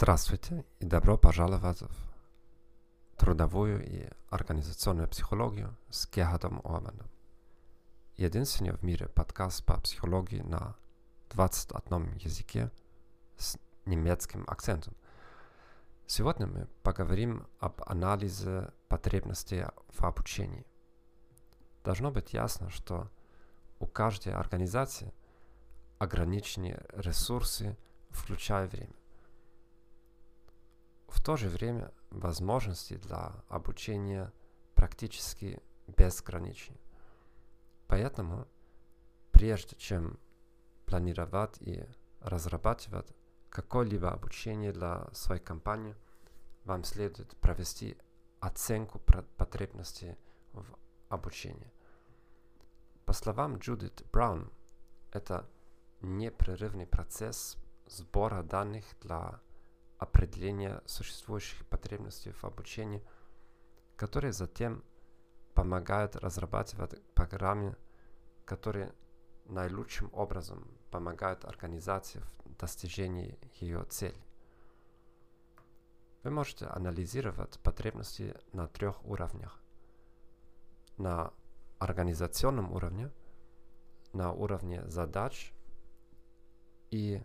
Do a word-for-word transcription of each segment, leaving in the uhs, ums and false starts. Здравствуйте и добро пожаловать в трудовую и организационную психологию с Gerhardом Ohrbandом. Единственный в мире подкаст по психологии на двадцать одном языке с немецким акцентом. Сегодня мы поговорим об анализе потребностей в обучении. Должно быть ясно, что у каждой организации ограничены ресурсы, включая время. В то же время возможности для обучения практически безграничны. Поэтому, прежде чем планировать и разрабатывать какое-либо обучение для своей компании, вам следует провести оценку потребностей в обучении. По словам Джудит Браун, это непрерывный процесс сбора данных для определение существующих потребностей в обучении, которые затем помогают разрабатывать программы, которые наилучшим образом помогают организации в достижении ее цели. Вы можете анализировать потребности на трех уровнях. На организационном уровне, на уровне задач и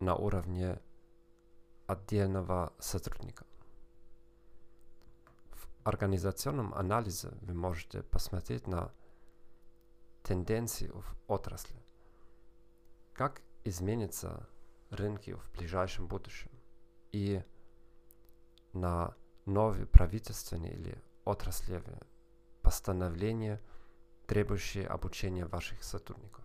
на уровне отдельного сотрудника. В организационном анализе вы можете посмотреть на тенденции в отрасли, как изменятся рынки в ближайшем будущем и на новые правительственные или отраслевые постановления, требующие обучения ваших сотрудников.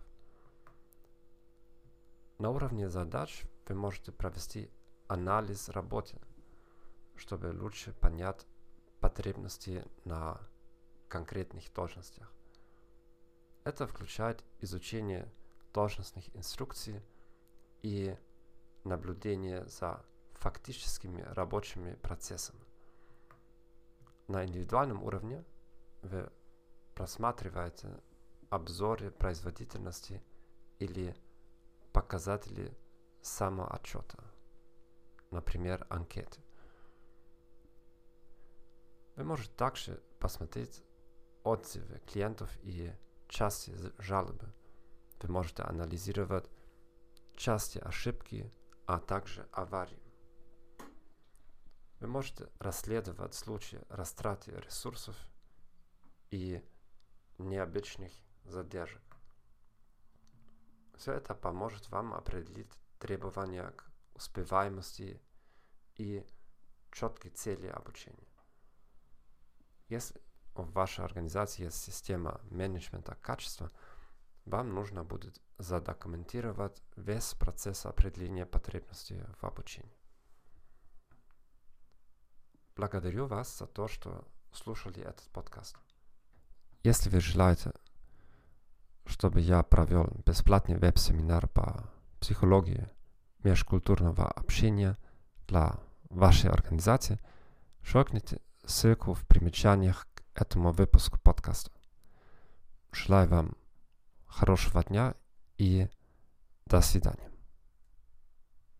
На уровне задач вы можете провести анализ работы, чтобы лучше понять потребности на конкретных должностях. Это включает изучение должностных инструкций и наблюдение за фактическими рабочими процессами. На индивидуальном уровне вы просматриваете обзоры производительности или показатели самоотчета, например, анкеты. Вы можете также посмотреть отзывы клиентов и части жалобы. Вы можете анализировать части ошибки, а также аварии. Вы можете расследовать случаи растраты ресурсов и необычных задержек. Все это поможет вам определить требования к успеваемости и четкие цели обучения. Если в вашей организации есть система менеджмента качества, вам нужно будет задокументировать весь процесс определения потребностей в обучении. Благодарю вас за то, что слушали этот подкаст. Если вы желаете, чтобы я провел бесплатный веб-семинар по психологии межкультурного общения для вашей организации, шокните ссылку в примечаниях к этому выпуску подкаста. Желаю вам хорошего дня и до свидания.